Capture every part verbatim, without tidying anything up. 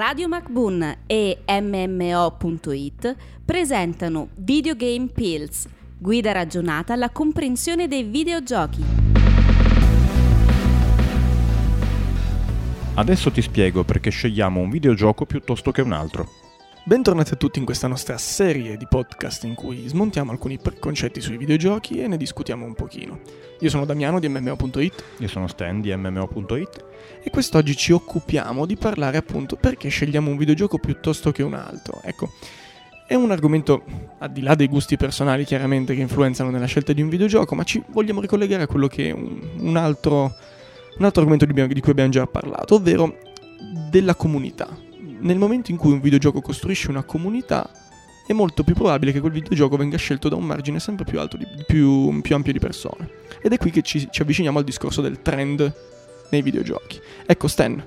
Radio MacBun e M M O punto it presentano Videogame Pills, guida ragionata alla comprensione dei videogiochi. Adesso ti spiego perché scegliamo un videogioco piuttosto che un altro. Bentornati a tutti in questa nostra serie di podcast in cui smontiamo alcuni preconcetti sui videogiochi e ne discutiamo un pochino. Io sono Damiano di M M O punto it. Io sono Stan di M M O punto it. E quest'oggi ci occupiamo di parlare appunto perché scegliamo un videogioco piuttosto che un altro. Ecco, è un argomento al di là dei gusti personali chiaramente che influenzano nella scelta di un videogioco, ma ci vogliamo ricollegare a quello che è un, un, altro, un altro argomento di, di cui abbiamo già parlato, ovvero della comunità. Nel momento in cui un videogioco costruisce una comunità, è molto più probabile che quel videogioco venga scelto da un margine sempre più alto, di, più, più ampio di persone. Ed è qui che ci, ci avviciniamo al discorso del trend nei videogiochi. Ecco Stan,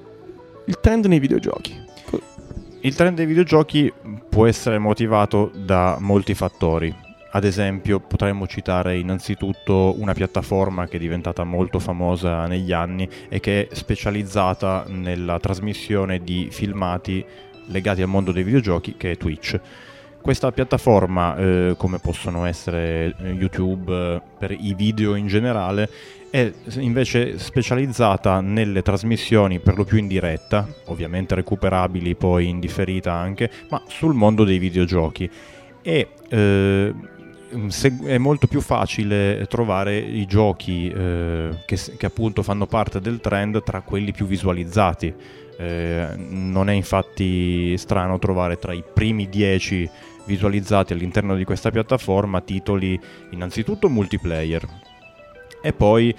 il trend nei videogiochi. Il trend dei videogiochi può essere motivato da molti fattori. Ad esempio potremmo citare innanzitutto una piattaforma che è diventata molto famosa negli anni e che è specializzata nella trasmissione di filmati legati al mondo dei videogiochi, che è Twitch. Questa piattaforma, eh, come possono essere YouTube per i video in generale, è invece specializzata nelle trasmissioni per lo più in diretta, ovviamente recuperabili poi in differita anche, ma sul mondo dei videogiochi. E eh, è molto più facile trovare i giochi eh, che, che appunto fanno parte del trend tra quelli più visualizzati. Eh, non è infatti strano trovare tra i primi dieci visualizzati all'interno di questa piattaforma titoli innanzitutto multiplayer e poi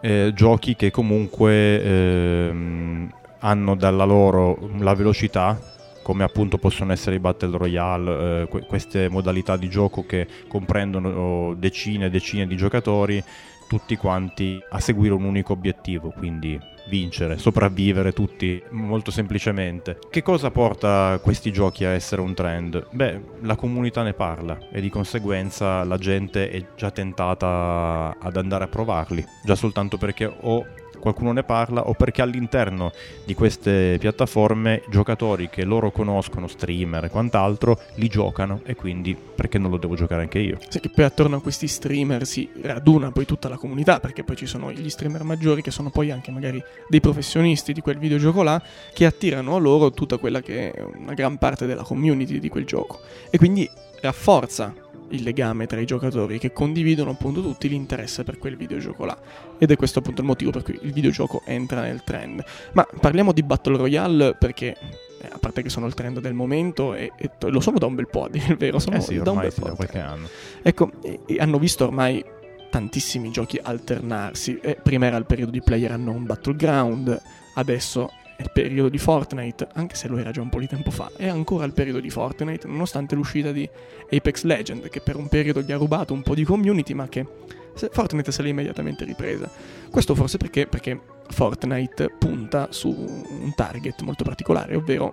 eh, giochi che comunque eh, hanno dalla loro la velocità, come appunto possono essere i Battle Royale, eh, que- queste modalità di gioco che comprendono decine e decine di giocatori, tutti quanti a seguire un unico obiettivo, quindi vincere, sopravvivere tutti molto semplicemente. Che cosa porta questi giochi a essere un trend? Beh, la comunità ne parla e di conseguenza la gente è già tentata ad andare a provarli, già soltanto perché o qualcuno ne parla o perché all'interno di queste piattaforme giocatori che loro conoscono, streamer e quant'altro, li giocano e quindi perché non lo devo giocare anche io? Sì, che poi attorno a questi streamer si raduna poi tutta la comunità, perché poi ci sono gli streamer maggiori che sono poi anche magari dei professionisti di quel videogioco là, che attirano a loro tutta quella che è una gran parte della community di quel gioco e quindi rafforza il legame tra i giocatori che condividono appunto tutti l'interesse per quel videogioco là, ed è questo appunto il motivo per cui il videogioco entra nel trend. Ma parliamo di Battle Royale perché eh, a parte che sono il trend del momento e, e lo sono da un bel po', a dire il vero, sono eh sì, da un bel po', da qualche anno. Ecco, e, e hanno visto ormai tantissimi giochi alternarsi. Eh, prima era il periodo di PlayerUnknown's Battlegrounds, adesso il periodo di Fortnite, anche se lo era già un po' di tempo fa, è ancora il periodo di Fortnite, nonostante l'uscita di Apex Legend, che per un periodo gli ha rubato un po' di community, ma che Fortnite se l'è immediatamente ripresa. Questo forse perché, perché Fortnite punta su un target molto particolare, ovvero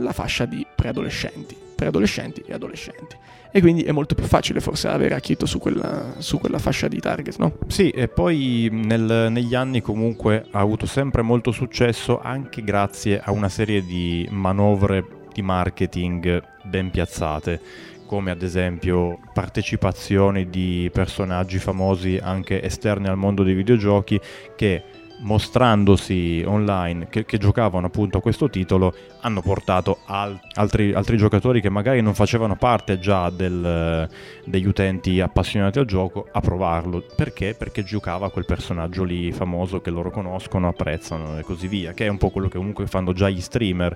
la fascia di preadolescenti, preadolescenti e adolescenti. E quindi è molto più facile forse avere acchito su quella, su quella fascia di target, no? Sì, e poi nel, negli anni comunque ha avuto sempre molto successo anche grazie a una serie di manovre di marketing ben piazzate, come ad esempio partecipazioni di personaggi famosi anche esterni al mondo dei videogiochi che, mostrandosi online, che, che giocavano appunto a questo titolo, hanno portato al, altri, altri giocatori che magari non facevano parte già del, degli utenti appassionati al gioco a provarlo. Perché? Perché giocava quel personaggio lì famoso che loro conoscono, apprezzano e così via, che è un po' quello che comunque fanno già gli streamer,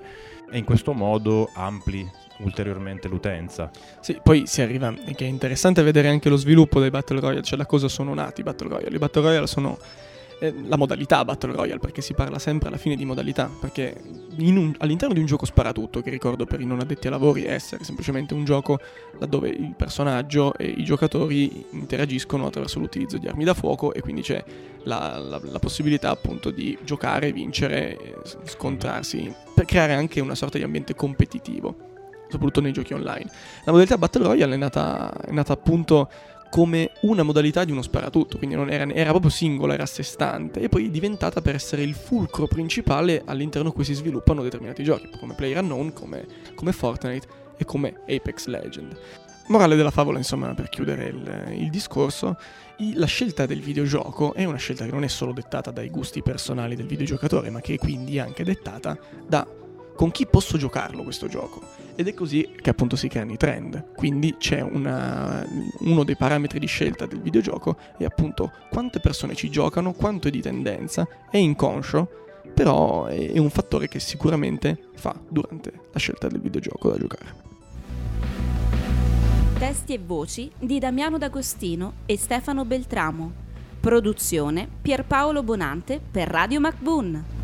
e in questo modo ampli ulteriormente l'utenza. Sì, poi si arriva, che è interessante vedere anche lo sviluppo dei Battle Royale, cioè da cosa sono nati i Battle Royale. I Battle Royale sono la modalità Battle Royale, perché si parla sempre alla fine di modalità, perché in un, all'interno di un gioco sparatutto, che ricordo per i non addetti ai lavori essere semplicemente un gioco laddove il personaggio e i giocatori interagiscono attraverso l'utilizzo di armi da fuoco, e quindi c'è la, la, la possibilità appunto di giocare, vincere, scontrarsi, per creare anche una sorta di ambiente competitivo, soprattutto nei giochi online. La modalità Battle Royale è nata, è nata appunto come una modalità di uno sparatutto, quindi non era, era proprio singola, era a sé stante, e poi è diventata per essere il fulcro principale all'interno di cui si sviluppano determinati giochi, come PlayerUnknown, come, come Fortnite e come Apex Legend. Morale della favola, insomma, per chiudere il, il discorso, i, la scelta del videogioco è una scelta che non è solo dettata dai gusti personali del videogiocatore, ma che è quindi anche dettata da con chi posso giocarlo questo gioco. Ed è così che appunto si creano i trend. Quindi c'è una, uno dei parametri di scelta del videogioco è appunto quante persone ci giocano, quanto è di tendenza, è inconscio, però è un fattore che sicuramente fa durante la scelta del videogioco da giocare. Testi e voci di Damiano D'Agostino e Stefano Beltramo. Produzione Pierpaolo Bonante per Radio MacBun.